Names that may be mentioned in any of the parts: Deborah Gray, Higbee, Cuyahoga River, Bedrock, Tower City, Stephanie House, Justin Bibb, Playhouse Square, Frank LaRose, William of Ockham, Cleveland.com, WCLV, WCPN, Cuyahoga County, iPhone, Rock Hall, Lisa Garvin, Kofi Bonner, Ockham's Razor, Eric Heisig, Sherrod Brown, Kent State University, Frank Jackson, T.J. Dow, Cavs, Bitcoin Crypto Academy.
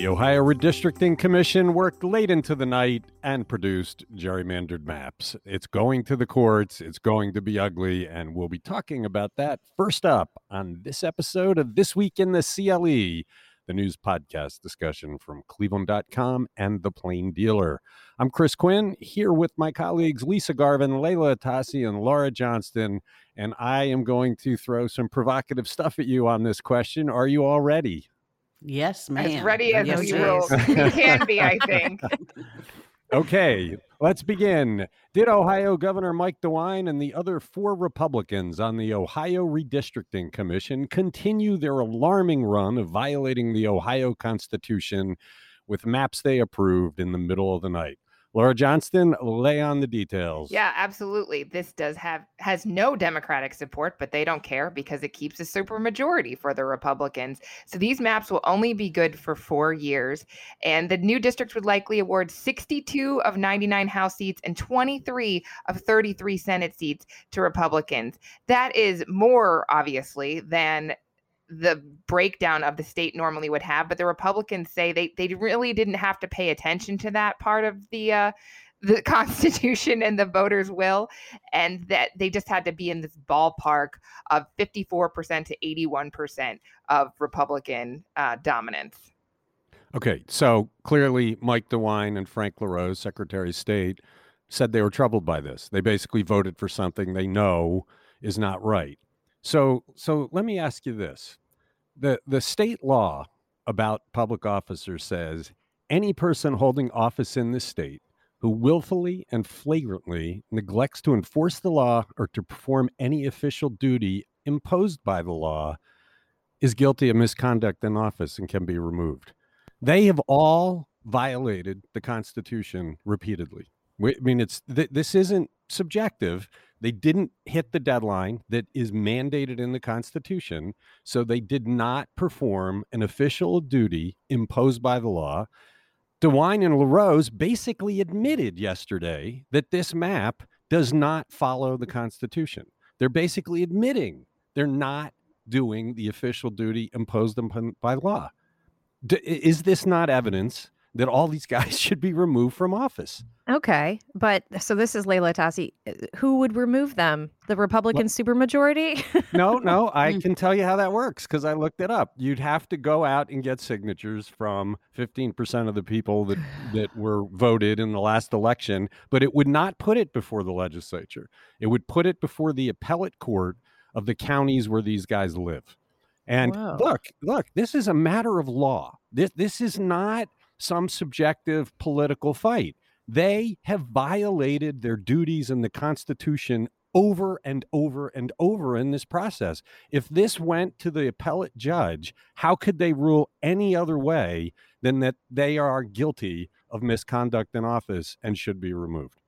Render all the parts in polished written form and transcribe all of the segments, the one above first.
The Ohio Redistricting Commission worked late into the night and produced gerrymandered maps. It's going to the courts. It's going to be ugly. And we'll be talking about that first up on this episode of This Week in the CLE, the news podcast discussion from Cleveland.com and The Plain Dealer. I'm Chris Quinn, here with my colleagues Lisa Garvin, Layla Atassi, and Laura Johnston. And I am going to throw some provocative stuff at you on this question. Are you all ready? Yes, ma'am. As ready as you can be, I think. Okay, let's begin. Did Ohio Governor Mike DeWine and the other four Republicans on the Ohio Redistricting Commission continue their alarming run of violating the Ohio Constitution with maps they approved in the middle of the night? Laura Johnston, lay on the details. Yeah, absolutely. This has no Democratic support, but they don't care because it keeps a supermajority for the Republicans. So these maps will only be good for 4 years. And the new district would likely award 62 of 99 House seats and 23 of 33 Senate seats to Republicans. That is more, obviously, than the breakdown of the state normally would have, but the Republicans say they really didn't have to pay attention to that part of the Constitution and the voters' will, and that they just had to be in this ballpark of 54% to 81% of Republican dominance. Okay, so clearly Mike DeWine and Frank LaRose, Secretary of State, said they were troubled by this. They basically voted for something they know is not right. So let me ask you this. The state law about public officers says any person holding office in this state who willfully and flagrantly neglects to enforce the law or to perform any official duty imposed by the law is guilty of misconduct in office and can be removed. They have all violated the Constitution repeatedly. I mean, this isn't subjective. They didn't hit the deadline that is mandated in the Constitution, so they did not perform an official duty imposed by the law. DeWine and LaRose basically admitted yesterday that this map does not follow the Constitution. They're basically admitting they're not doing the official duty imposed upon by law. Is this not evidence that all these guys should be removed from office? Okay, but so this is Layla Atassi. Who would remove them? The Republican supermajority? No, I can tell you how that works because I looked it up. You'd have to go out and get signatures from 15% of the people that were voted in the last election, but it would not put it before the legislature. It would put it before the appellate court of the counties where these guys live. And wow. Look, this is a matter of law. This is not some subjective political fight. They have violated their duties in the Constitution over and over and over in this process. If this went to the appellate judge, how could they rule any other way than that they are guilty of misconduct in office and should be removed?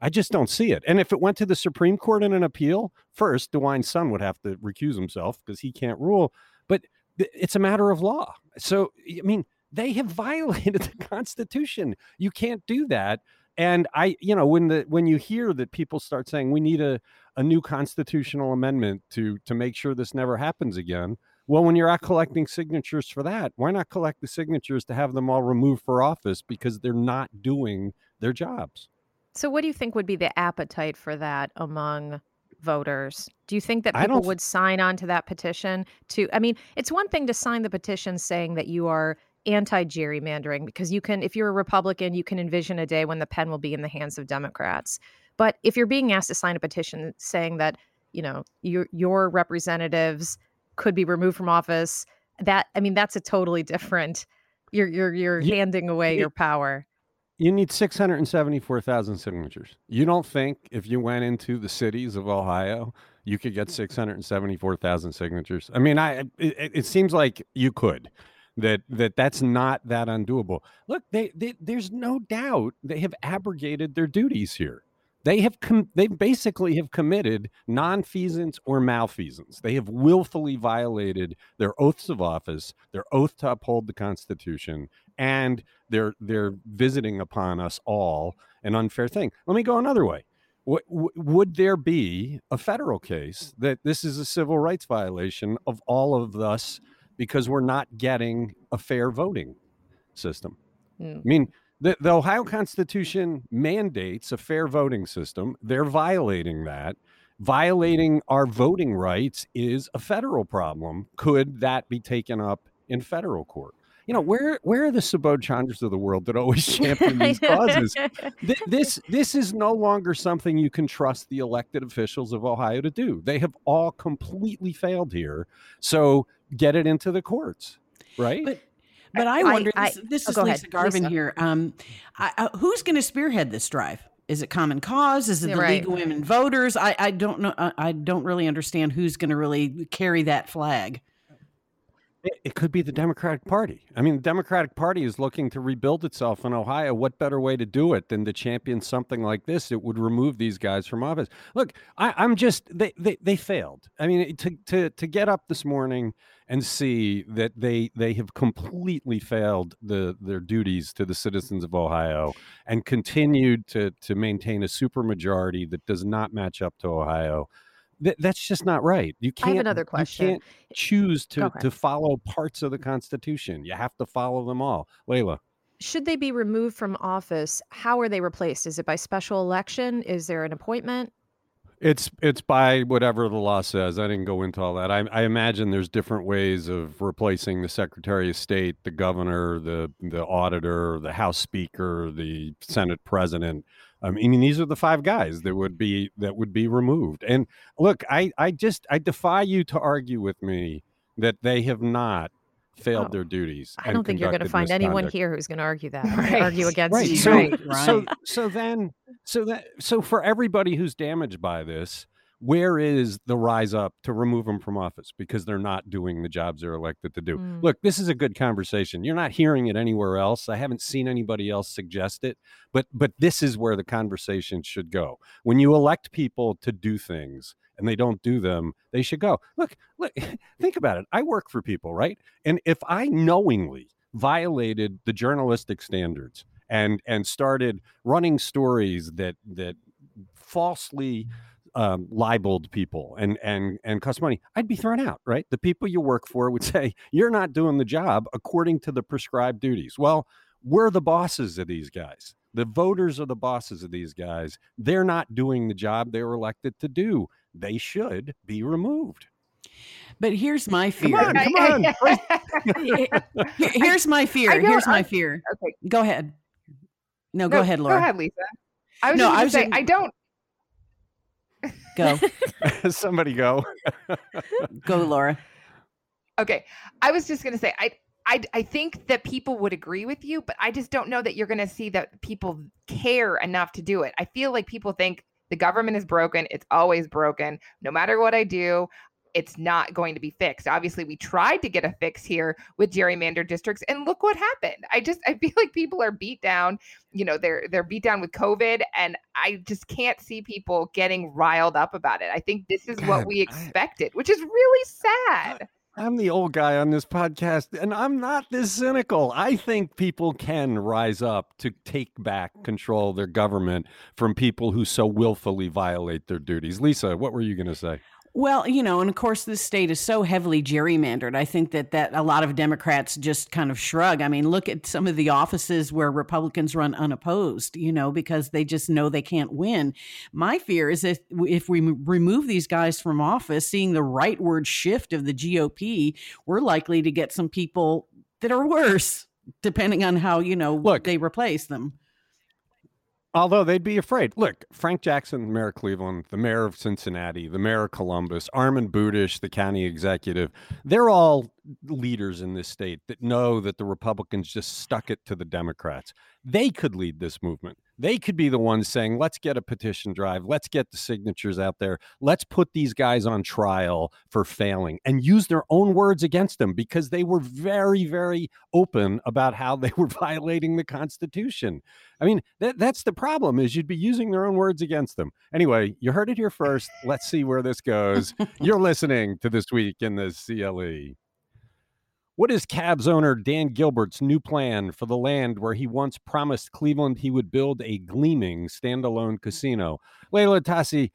I just don't see it. And if it went to the Supreme Court in an appeal, first, DeWine's son would have to recuse himself because he can't rule. But it's a matter of law. So, I mean, they have violated the Constitution. You can't do that. And when you hear that people start saying we need a new constitutional amendment to make sure this never happens again. Well, when you're out collecting signatures for that, why not collect the signatures to have them all removed for office because they're not doing their jobs? So what do you think would be the appetite for that among voters? Do you think that people would sign on to that petition? It's one thing to sign the petition saying that you are anti-gerrymandering, because you can, if you're a Republican, you can envision a day when the pen will be in the hands of Democrats. But if you're being asked to sign a petition saying that, your representatives could be removed from office, that's a totally different, you're handing away your power. You need 674,000 signatures. You don't think if you went into the cities of Ohio, you could get 674,000 signatures? I mean, it seems like you could. That's not that undoable. Look, there's no doubt they have abrogated their duties here. They basically have committed nonfeasance or malfeasance. They have willfully violated their oaths of office, their oath to uphold the Constitution, and they're visiting upon us all an unfair thing. Let me go another way. Would there be a federal case that this is a civil rights violation of all of us because we're not getting a fair voting? system. I mean, the Ohio Constitution mandates a fair voting system. They're violating that. Violating our voting rights is a federal problem. Could that be taken up in federal court? You know, where are the Subodh Chandras of the world that always champion these causes? This is no longer something you can trust the elected officials of Ohio to do. They have all completely failed here. So get it into the courts, right? But I wonder, this is Lisa Garvin here. Who's going to spearhead this drive? Is it Common Cause? Is it the League of Women Voters? I don't know. I don't really understand who's going to really carry that flag. It could be the Democratic Party. I mean, the Democratic Party is looking to rebuild itself in Ohio. What better way to do it than to champion something like this? It would remove these guys from office. Look, I'm just, they failed. I mean, to get up this morning and see that they have completely failed their duties to the citizens of Ohio and continued to maintain a supermajority that does not match up to Ohio. That's just not right. You can't, I have another question. You can't choose to follow parts of the Constitution. You have to follow them all. Layla. Should they be removed from office? How are they replaced? Is it by special election? Is there an appointment? It's by whatever the law says. I didn't go into all that. I imagine there's different ways of replacing the Secretary of State, the governor, the auditor, the House Speaker, the Senate President. I mean, these are the five guys that would be removed. And look, I defy you to argue with me that they have not failed their duties. I don't think you're going to find anyone here who's going to argue that. Right. Argue against you. So for everybody who's damaged by this, where is the rise up to remove them from office because they're not doing the jobs they're elected to do? Look, this is a good conversation. You're not hearing it anywhere else. I haven't seen anybody else suggest it, but this is where the conversation should go. When you elect people to do things and they don't do them, they should go. Look, think about it. I work for people, right? And if I knowingly violated the journalistic standards and started running stories that falsely libeled people and cost money, I'd be thrown out, right? The people you work for would say, you're not doing the job according to the prescribed duties. Well, we're the bosses of these guys. The voters are the bosses of these guys. They're not doing the job they were elected to do. They should be removed. But here's my fear. Come on. Here's my fear. Okay. Go ahead. Go ahead, Laura. Go ahead, Lisa. Go. Somebody go. Go, Laura. Okay. I was just going to say, I think that people would agree with you, but I just don't know that you're going to see that people care enough to do it. I feel like people think the government is broken. It's always broken. No matter what I do, it's not going to be fixed. Obviously, we tried to get a fix here with gerrymandered districts, and look what happened. I feel like people are beat down. You know, they're beat down with COVID, and I just can't see people getting riled up about it. I think this is what we expected, which is really sad. I'm the old guy on this podcast, and I'm not this cynical. I think people can rise up to take back control of their government from people who so willfully violate their duties. Lisa, what were you going to say? Well, you know, and of course, this state is so heavily gerrymandered. I think that a lot of Democrats just kind of shrug. I mean, look at some of the offices where Republicans run unopposed, you know, because they just know they can't win. My fear is that if we remove these guys from office, seeing the rightward shift of the GOP, we're likely to get some people that are worse, depending on how, you know, they replace them. Although they'd be afraid. Look, Frank Jackson, Mayor of Cleveland, the Mayor of Cincinnati, the Mayor of Columbus, Armin Budish, the county executive, they're all leaders in this state that know that the Republicans just stuck it to the Democrats. They could lead this movement. They could be the ones saying, let's get a petition drive. Let's get the signatures out there. Let's put these guys on trial for failing and use their own words against them because they were very, very open about how they were violating the Constitution. I mean, that's the problem is you'd be using their own words against them. Anyway, you heard it here first. Let's see where this goes. You're listening to This Week in the CLE. What is Cavs owner Dan Gilbert's new plan for the land where he once promised Cleveland he would build a gleaming standalone casino? Layla Tassi,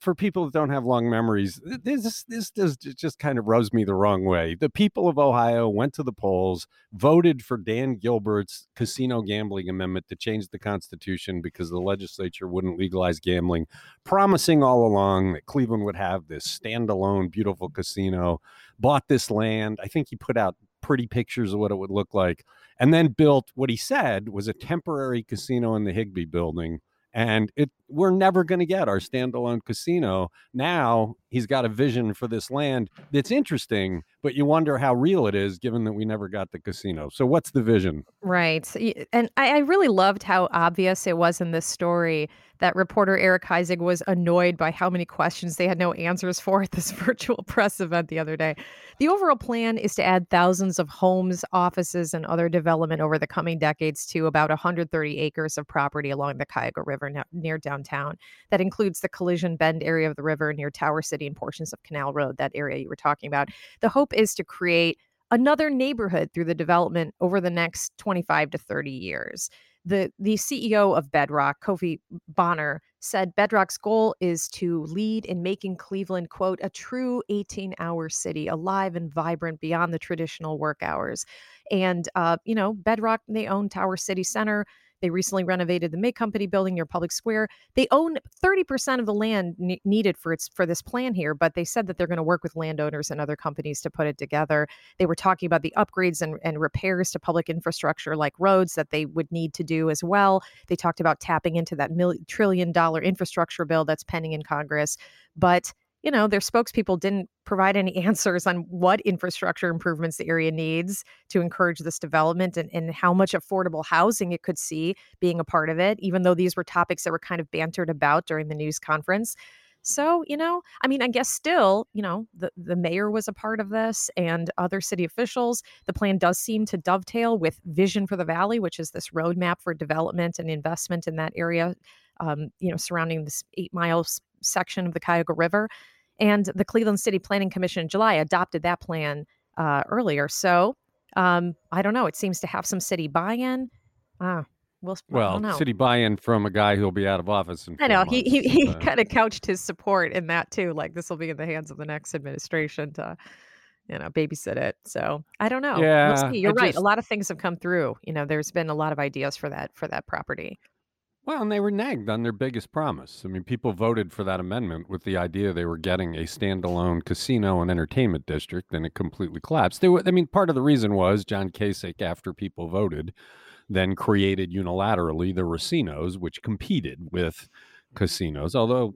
for people that don't have long memories, this does just kind of rubs me the wrong way. The people of Ohio went to the polls, voted for Dan Gilbert's casino gambling amendment to change the Constitution because the legislature wouldn't legalize gambling, promising all along that Cleveland would have this standalone, beautiful casino, bought this land. I think he put out pretty pictures of what it would look like, and then built what he said was a temporary casino in the Higbee building. And we're never going to get our standalone casino. Now he's got a vision for this land that's interesting, but you wonder how real it is given that we never got the casino. So what's the vision? Right. And I really loved how obvious it was in this story that reporter Eric Heisig was annoyed by how many questions they had no answers for at this virtual press event the other day. The overall plan is to add thousands of homes, offices, and other development over the coming decades to about 130 acres of property along the Cuyahoga River near downtown. That includes the Collision Bend area of the river near Tower City and portions of Canal Road, that area you were talking about. The hope is to create another neighborhood through the development over the next 25 to 30 years. The CEO of Bedrock, Kofi Bonner, said Bedrock's goal is to lead in making Cleveland, quote, a true 18-hour city, alive and vibrant beyond the traditional work hours. And, Bedrock, they own Tower City Center. They recently renovated the May Company building near Public Square. They own 30% of the land needed for this plan here, but they said that they're going to work with landowners and other companies to put it together. They were talking about the upgrades and repairs to public infrastructure like roads that they would need to do as well. They talked about tapping into that $1 trillion infrastructure bill that's pending in Congress. But their spokespeople didn't provide any answers on what infrastructure improvements the area needs to encourage this development and how much affordable housing it could see being a part of it, even though these were topics that were kind of bantered about during the news conference. So, I guess still, the mayor was a part of this and other city officials. The plan does seem to dovetail with Vision for the Valley, which is this roadmap for development and investment in that area, surrounding this 8 mile section of the Cuyahoga River. And the Cleveland City Planning Commission in July adopted that plan earlier. So, I don't know. It seems to have some city buy-in. City buy-in from a guy who'll be out of office. I know. He kind of couched his support in that, too. Like, this will be in the hands of the next administration to, babysit it. So, I don't know. Yeah, we'll see. You're right. A lot of things have come through. There's been a lot of ideas for that property. Well, and they were nagged on their biggest promise. I mean, people voted for that amendment with the idea they were getting a standalone casino and entertainment district, and it completely collapsed. Part of the reason was John Kasich, after people voted, then created unilaterally the racinos, which competed with casinos. Although,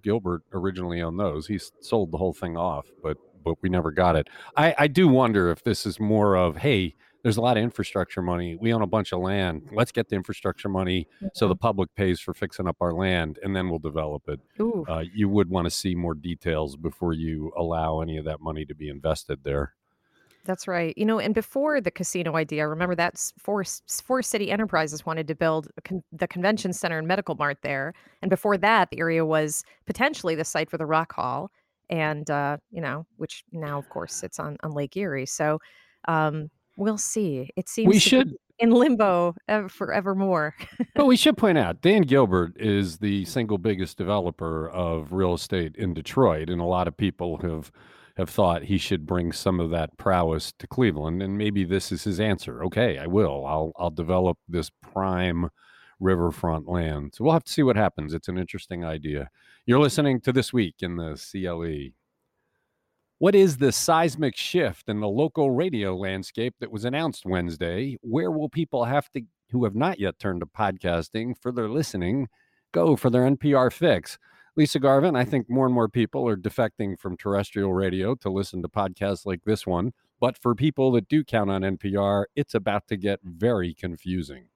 Gilbert originally owned those. He sold the whole thing off, but we never got it. I do wonder if this is more of, hey, there's a lot of infrastructure money. We own a bunch of land. Let's get the infrastructure money so the public pays for fixing up our land, and then we'll develop it. You would want to see more details before you allow any of that money to be invested there. That's right. And before the casino idea, remember that four city enterprises wanted to build the convention center and medical mart there. And before that, the area was potentially the site for the Rock Hall, and, which now, of course, sits on Lake Erie. So, we'll see. It seems we should be in limbo forevermore. But we should point out, Dan Gilbert is the single biggest developer of real estate in Detroit, and a lot of people have thought he should bring some of that prowess to Cleveland, and maybe this is his answer. Okay, I will. I'll develop this prime riverfront land. So we'll have to see what happens. It's an interesting idea. You're listening to This Week in the CLE. What is the seismic shift in the local radio landscape that was announced Wednesday? Where will people who have not yet turned to podcasting for their listening go for their NPR fix? Lisa Garvin, I think more and more people are defecting from terrestrial radio to listen to podcasts like this one. But for people that do count on NPR, it's about to get very confusing.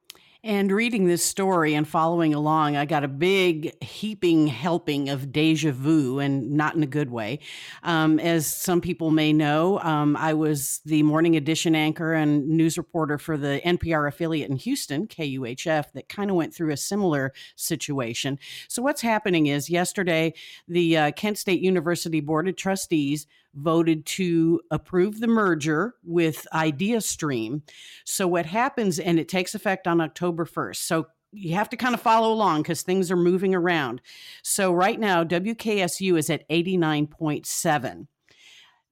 And reading this story and following along, I got a big heaping helping of deja vu, and not in a good way. As some people may know, I was the morning edition anchor and news reporter for the NPR affiliate in Houston, KUHF, that kind of went through a similar situation. So what's happening is yesterday, the Kent State University Board of Trustees voted to approve the merger with IdeaStream. So what happens, and it takes effect on October 1st. So you have to kind of follow along because things are moving around. So right now, WKSU is at 89.7.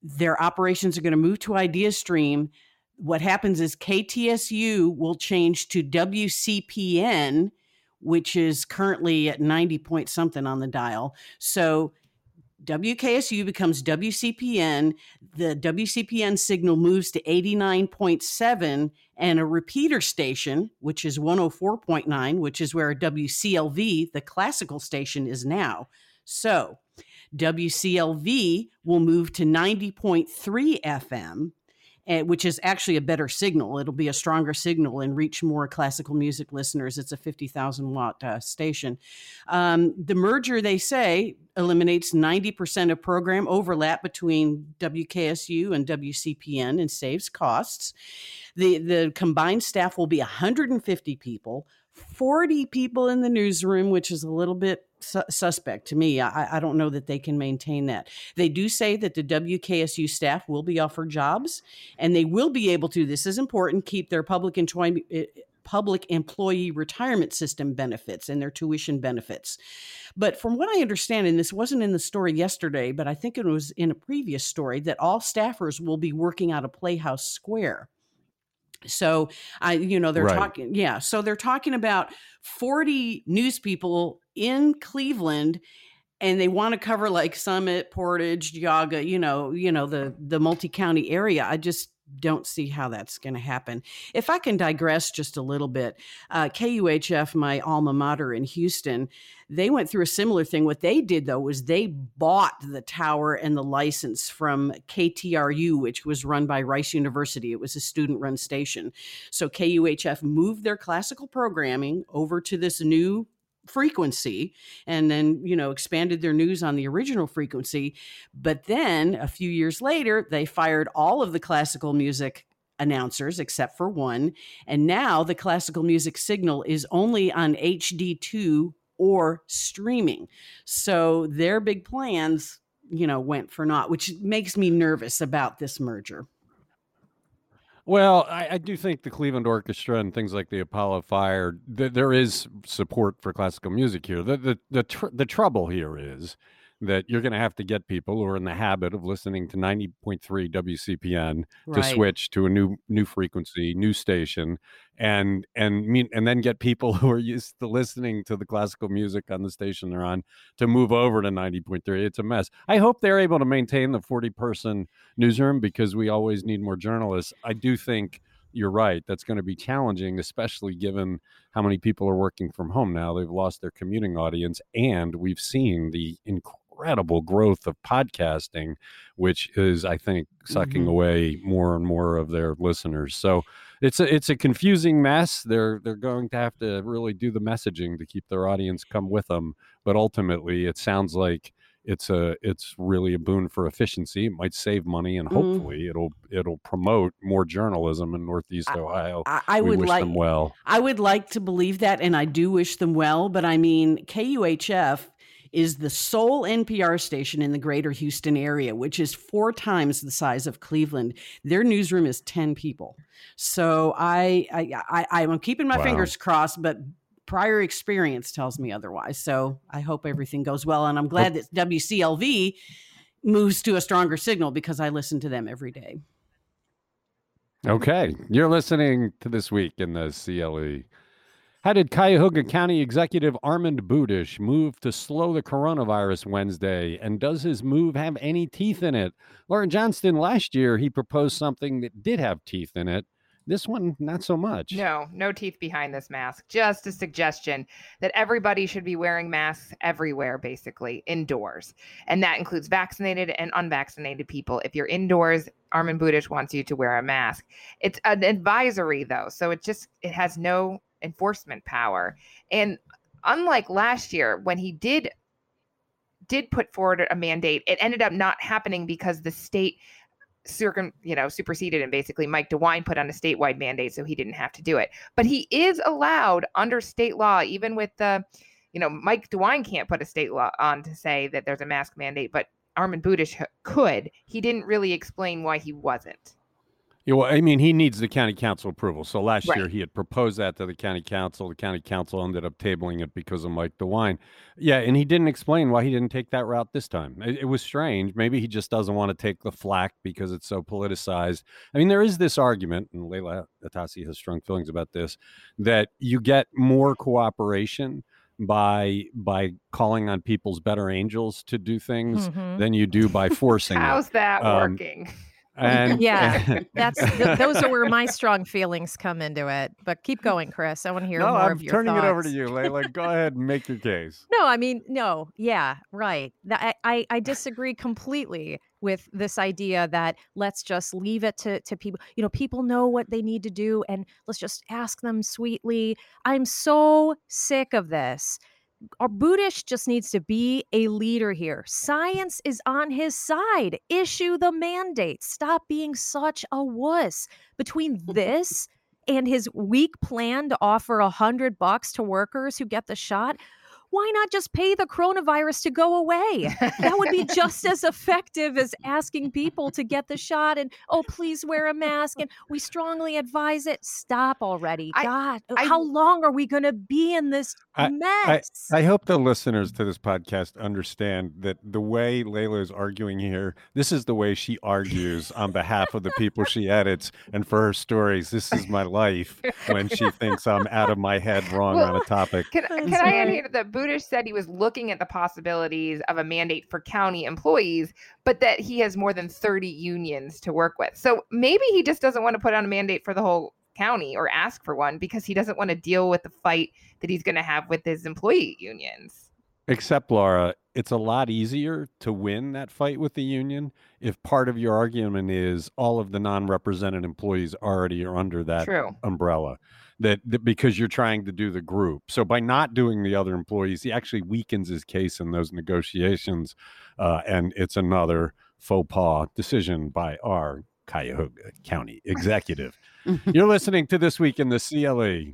Their operations are going to move to IdeaStream. What happens is KTSU will change to WCPN, which is currently at 90 point something on the dial. So WKSU becomes WCPN. The WCPN signal moves to 89.7 and a repeater station, which is 104.9, which is where WCLV, the classical station, is now. So WCLV will move to 90.3 FM. Which is actually a better signal. It'll be a stronger signal and reach more classical music listeners. It's a 50,000-watt station. The merger, they say, eliminates 90% of program overlap between WKSU and WCPN and saves costs. The combined staff will be 150 people, 40 people in the newsroom, which is a little bit suspect to me. I don't know that they can maintain that. They do say that the WKSU staff will be offered jobs, and they will be able to, this is important, keep their public employee retirement system benefits and their tuition benefits. But from what I understand, and this wasn't in the story yesterday, but I think it was in a previous story, that all staffers will be working out of Playhouse Square. So they're right. Talking. Yeah. So they're talking about 40 news people in Cleveland, and they want to cover like Summit, Portage, Geauga, the multi-county area. I just don't see how that's going to happen. If I can digress just a little bit, KUHF, my alma mater in Houston, they went through a similar thing. What they did, though, was they bought the tower and the license from KTRU, which was run by Rice University. It was a student-run station. So KUHF moved their classical programming over to this new frequency and then, expanded their news on the original frequency. But then a few years later, they fired all of the classical music announcers except for one. And now the classical music signal is only on HD2 or streaming. So their big plans, went for naught, which makes me nervous about this merger. Well, I do think the Cleveland Orchestra and things like the Apollo Fire, there is support for classical music here. The trouble here is that you're going to have to get people who are in the habit of listening to 90.3 WCPN right. to switch to a new frequency, new station, and then get people who are used to listening to the classical music on the station they're on to move over to 90.3. It's a mess. I hope they're able to maintain the 40-person newsroom because we always need more journalists. I do think you're right. That's going to be challenging, especially given how many people are working from home now. They've lost their commuting audience, and we've seen the incredible growth of podcasting, which is, I think, sucking mm-hmm. away more and more of their listeners. So it's a confusing mess. They're going to have to really do the messaging to keep their audience come with them. But ultimately, it sounds like it's really a boon for efficiency. It might save money, and hopefully it'll promote more journalism in Northeast Ohio. I would like to believe that, and I do wish them well. But I mean, KUHF is the sole NPR station in the greater Houston area, which is 4 times the size of Cleveland. Their newsroom is 10 people. So I'm keeping my fingers crossed, but prior experience tells me otherwise. So I hope everything goes well. And I'm glad that WCLV moves to a stronger signal because I listen to them every day. Okay. You're listening to This Week in the CLE. How did Cuyahoga County Executive Armin Budish move to slow the coronavirus Wednesday? And does his move have any teeth in it? Lauren Johnston, last year he proposed something that did have teeth in it. This one, not so much. No teeth behind this mask. Just a suggestion that everybody should be wearing masks everywhere, basically, indoors. And that includes vaccinated and unvaccinated people. If you're indoors, Armin Budish wants you to wear a mask. It's an advisory, though, so it has no enforcement power. And unlike last year, when he did put forward a mandate, it ended up not happening because the state superseded, and basically Mike DeWine put on a statewide mandate, so he didn't have to do it. But he is allowed under state law, even with the, Mike DeWine can't put a state law on to say that there's a mask mandate, but Armin Budish could. He didn't really explain why he wasn't. Yeah, well, I mean, he needs the county council approval. So last year he had proposed that to the county council. The county council ended up tabling it because of Mike DeWine. Yeah, and he didn't explain why he didn't take that route this time. It was strange. Maybe he just doesn't want to take the flack because it's so politicized. I mean, there is this argument, and Leila Attassi has strong feelings about this, that you get more cooperation by calling on people's better angels to do things than you do by forcing How's that working? And yeah, that's those are where my strong feelings come into it. But keep going, Chris. I want to hear more of your thoughts. No, I'm turning it over to you, Leila. Go ahead and make your case. No, I mean, no. Yeah, right. I disagree completely with this idea that let's just leave it to people. You know, people know what they need to do and let's just ask them sweetly. I'm so sick of this. Budish just needs to be a leader here. Science is on his side. Issue the mandate. Stop being such a wuss. Between this and his weak plan to offer $100 to workers who get the shot, why not just pay the coronavirus to go away? That would be just as effective as asking people to get the shot and, oh, please wear a mask. And we strongly advise it. Stop already. How long are we going to be in this mess? I hope the listeners to this podcast understand that the way Leila is arguing here, this is the way she argues on behalf of the people she edits. And for her stories, this is my life when she thinks I'm out of my head wrong on a topic. Can I add here that Budish said he was looking at the possibilities of a mandate for county employees, but that he has more than 30 unions to work with. So maybe he just doesn't want to put on a mandate for the whole county or ask for one because he doesn't want to deal with the fight that he's going to have with his employee unions. Except, Laura, it's a lot easier to win that fight with the union if part of your argument is all of the non-represented employees already are under that umbrella. That because you're trying to do the group. So by not doing the other employees, he actually weakens his case in those negotiations. And it's another faux pas decision by our Cuyahoga County executive. You're listening to This Week in the CLE.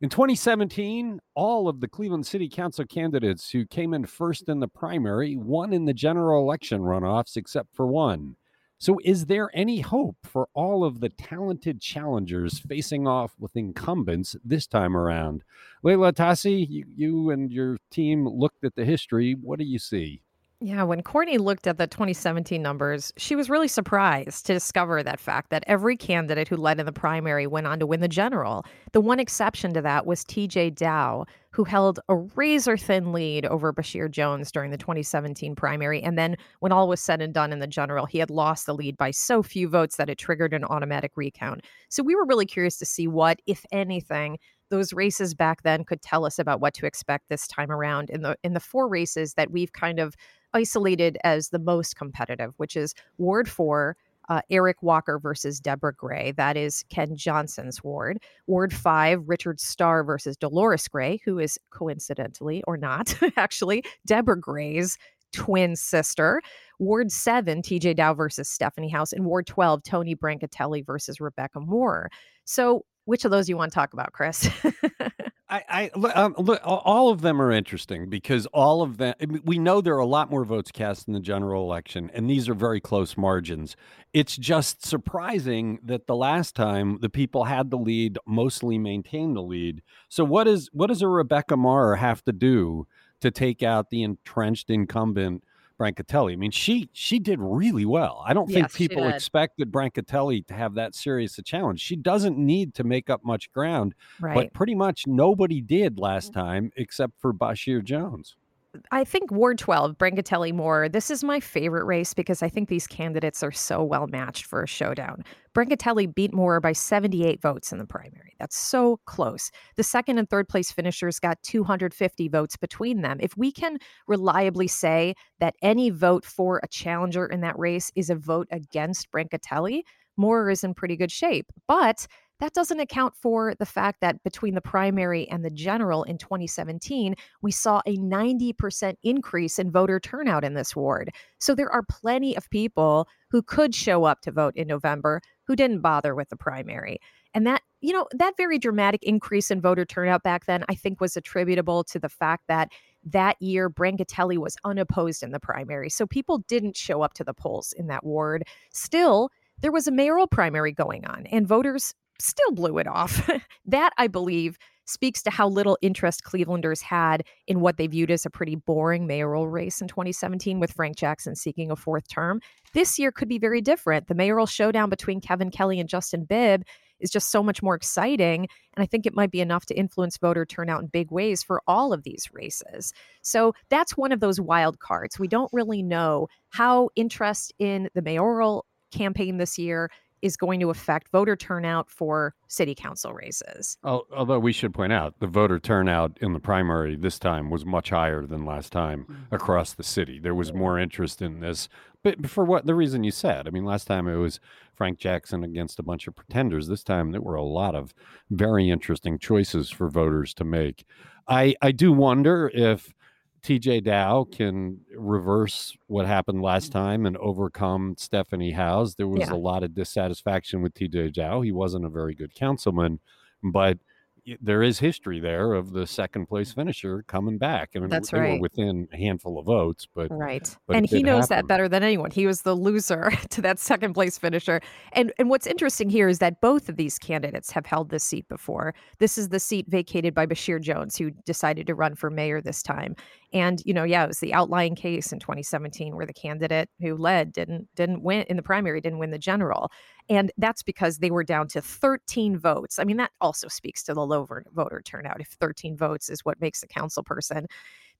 In 2017, all of the Cleveland City Council candidates who came in first in the primary won in the general election runoffs except for one. So is there any hope for all of the talented challengers facing off with incumbents this time around? Leila Attassi, you and your team looked at the history. What do you see? Yeah, when Courtney looked at the 2017 numbers, she was really surprised to discover that fact that every candidate who led in the primary went on to win the general. The one exception to that was T.J. Dow, who held a razor-thin lead over Basheer Jones during the 2017 primary. And then when all was said and done in the general, he had lost the lead by so few votes that it triggered an automatic recount. So we were really curious to see what, if anything, those races back then could tell us about what to expect this time around in the four races that we've kind of isolated as the most competitive, which is Ward 4, Eric Walker versus Deborah Gray. That is Ken Johnson's ward. Ward 5, Richard Starr versus Dolores Gray, who is coincidentally or not, actually, Deborah Gray's twin sister. Ward 7, T.J. Dow versus Stephanie House. And Ward 12, Tony Brancatelli versus Rebecca Moore. So which of those you want to talk about, Chris? Look, all of them are interesting because all of them, we know there are a lot more votes cast in the general election, and these are very close margins. It's just surprising that the last time the people had the lead mostly maintained the lead. So what does a Rebecca Moore have to do to take out the entrenched incumbent Brancatelli? I mean, she did really well. I don't think people expected Brancatelli to have that serious a challenge. She doesn't need to make up much ground, but pretty much nobody did last time except for Basheer Jones. I think Ward 12, Brancatelli Moore, this is my favorite race because I think these candidates are so well matched for a showdown. Brancatelli beat Moore by 78 votes in the primary. That's so close. The second and third place finishers got 250 votes between them. If we can reliably say that any vote for a challenger in that race is a vote against Brancatelli, Moore is in pretty good shape. But that doesn't account for the fact that between the primary and the general in 2017, we saw a 90% increase in voter turnout in this ward. So there are plenty of people who could show up to vote in November who didn't bother with the primary. And that, you know, that very dramatic increase in voter turnout back then, I think, was attributable to the fact that that year, Brancatelli was unopposed in the primary. So people didn't show up to the polls in that ward. Still, there was a mayoral primary going on and voters still blew it off. That, I believe, speaks to how little interest Clevelanders had in what they viewed as a pretty boring mayoral race in 2017 with Frank Jackson seeking a fourth term. This year could be very different. The mayoral showdown between Kevin Kelly and Justin Bibb is just so much more exciting. And I think it might be enough to influence voter turnout in big ways for all of these races. So that's one of those wild cards. We don't really know how interest in the mayoral campaign this year is going to affect voter turnout for city council races. Although we should point out the voter turnout in the primary this time was much higher than last time across the city. There was more interest in this, but for what the reason you said. I mean, last time it was Frank Jackson against a bunch of pretenders. This time there were a lot of very interesting choices for voters to make. I do wonder if TJ Dow can reverse what happened last time and overcome Stephanie Howes. There was a lot of dissatisfaction with TJ Dow. He wasn't a very good councilman, but there is history there of the second place finisher coming back. I mean, that's right. They were within a handful of votes, but but and he knows that better than anyone. He was the loser to that second place finisher. And what's interesting here is that both of these candidates have held this seat before. This is the seat vacated by Basheer Jones, who decided to run for mayor this time. And, you know, it was the outlying case in 2017 where the candidate who led didn't win in the primary, didn't win the general. And that's because they were down to 13 votes. I mean, that also speaks to the low voter turnout if 13 votes is what makes a council person.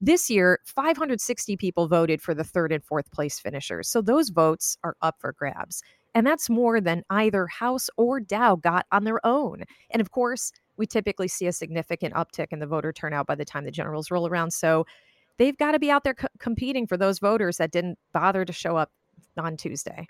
This year, 560 people voted for the third and fourth place finishers. So those votes are up for grabs. And that's more than either House or Dow got on their own. And of course, we typically see a significant uptick in the voter turnout by the time the generals roll around. So they've got to be out there competing for those voters that didn't bother to show up on Tuesday.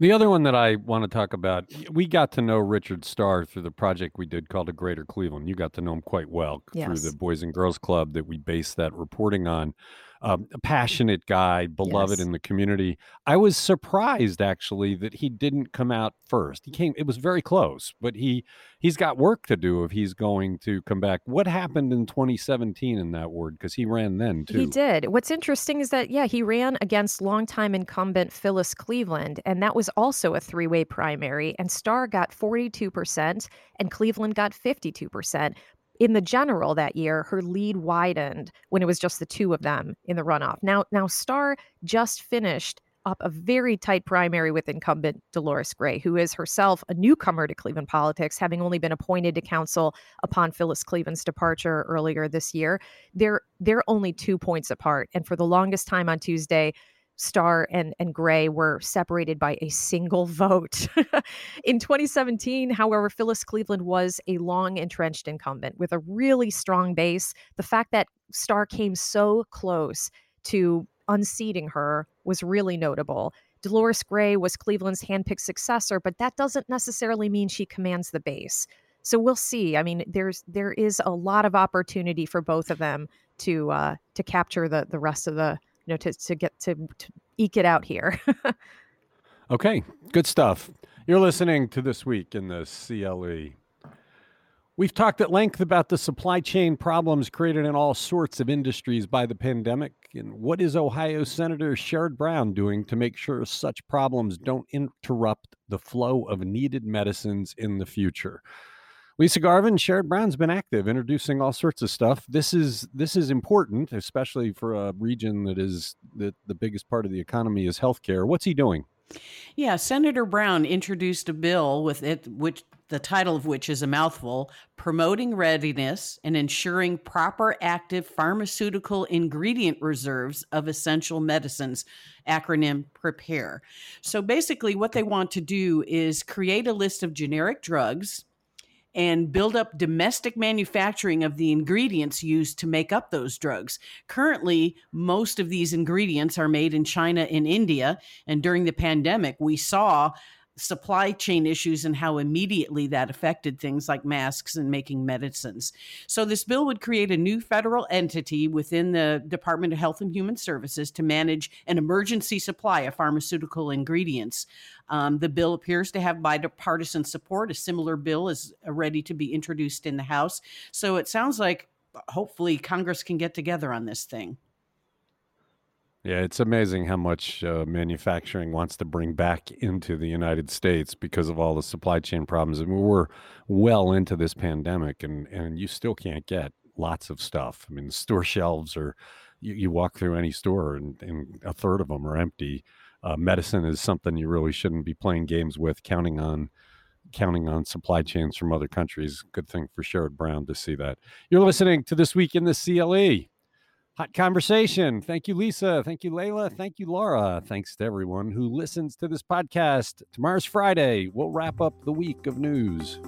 The other one that I want to talk about, we got to know Richard Starr through the project we did called A Greater Cleveland. You got to know him quite well through the Boys and Girls Club that we based that reporting on. A passionate guy, beloved in the community. I was surprised, actually, that he didn't come out first. It was very close, but he's got work to do if he's going to come back. What happened in 2017 in that ward? Because he ran then, too. He did. What's interesting is that, he ran against longtime incumbent Phyllis Cleveland, and that was also a three-way primary, and Starr got 42% and Cleveland got 52%. In the general that year, her lead widened when it was just the two of them in the runoff. Now Starr just finished up a very tight primary with incumbent Dolores Gray, who is herself a newcomer to Cleveland politics, having only been appointed to council upon Phyllis Cleveland's departure earlier this year. They're only 2 points apart, and for the longest time on Tuesday, Starr and Gray were separated by a single vote. In 2017, however, Phyllis Cleveland was a long-entrenched incumbent with a really strong base. The fact that Starr came so close to unseating her was really notable. Dolores Gray was Cleveland's handpicked successor, but that doesn't necessarily mean she commands the base. So we'll see. I mean, there is a lot of opportunity for both of them to capture the rest of the to eke it out here. Okay, good stuff. You're listening to This Week in the CLE. We've talked at length about the supply chain problems created in all sorts of industries by the pandemic. And what is Ohio Senator Sherrod Brown doing to make sure such problems don't interrupt the flow of needed medicines in the future? Lisa Garvin, Sherrod Brown's been active, introducing all sorts of stuff. This is important, especially for a region that is the biggest part of the economy is healthcare. What's he doing? Yeah, Senator Brown introduced a bill which the title of which is a mouthful, Promoting Readiness and Ensuring Proper Active Pharmaceutical Ingredient Reserves of Essential Medicines, acronym PREPARE. So basically what they want to do is create a list of generic drugs and build up domestic manufacturing of the ingredients used to make up those drugs. Currently, most of these ingredients are made in China and India. And during the pandemic, we saw supply chain issues and how immediately that affected things like masks and making medicines. So this bill would create a new federal entity within the Department of Health and Human Services to manage an emergency supply of pharmaceutical ingredients. The bill appears to have bipartisan support. A similar bill is ready to be introduced in the House. So it sounds like hopefully Congress can get together on this thing. Yeah, it's amazing how much manufacturing wants to bring back into the United States because of all the supply chain problems. I mean, we're well into this pandemic, and you still can't get lots of stuff. I mean, the store shelves are, you walk through any store and a third of them are empty. Medicine is something you really shouldn't be playing games with, counting on supply chains from other countries. Good thing for Sherrod Brown to see that. You're listening to This Week in the CLE. Hot conversation. Thank you, Lisa. Thank you, Layla. Thank you, Laura. Thanks to everyone who listens to this podcast. Tomorrow's Friday. We'll wrap up the week of news.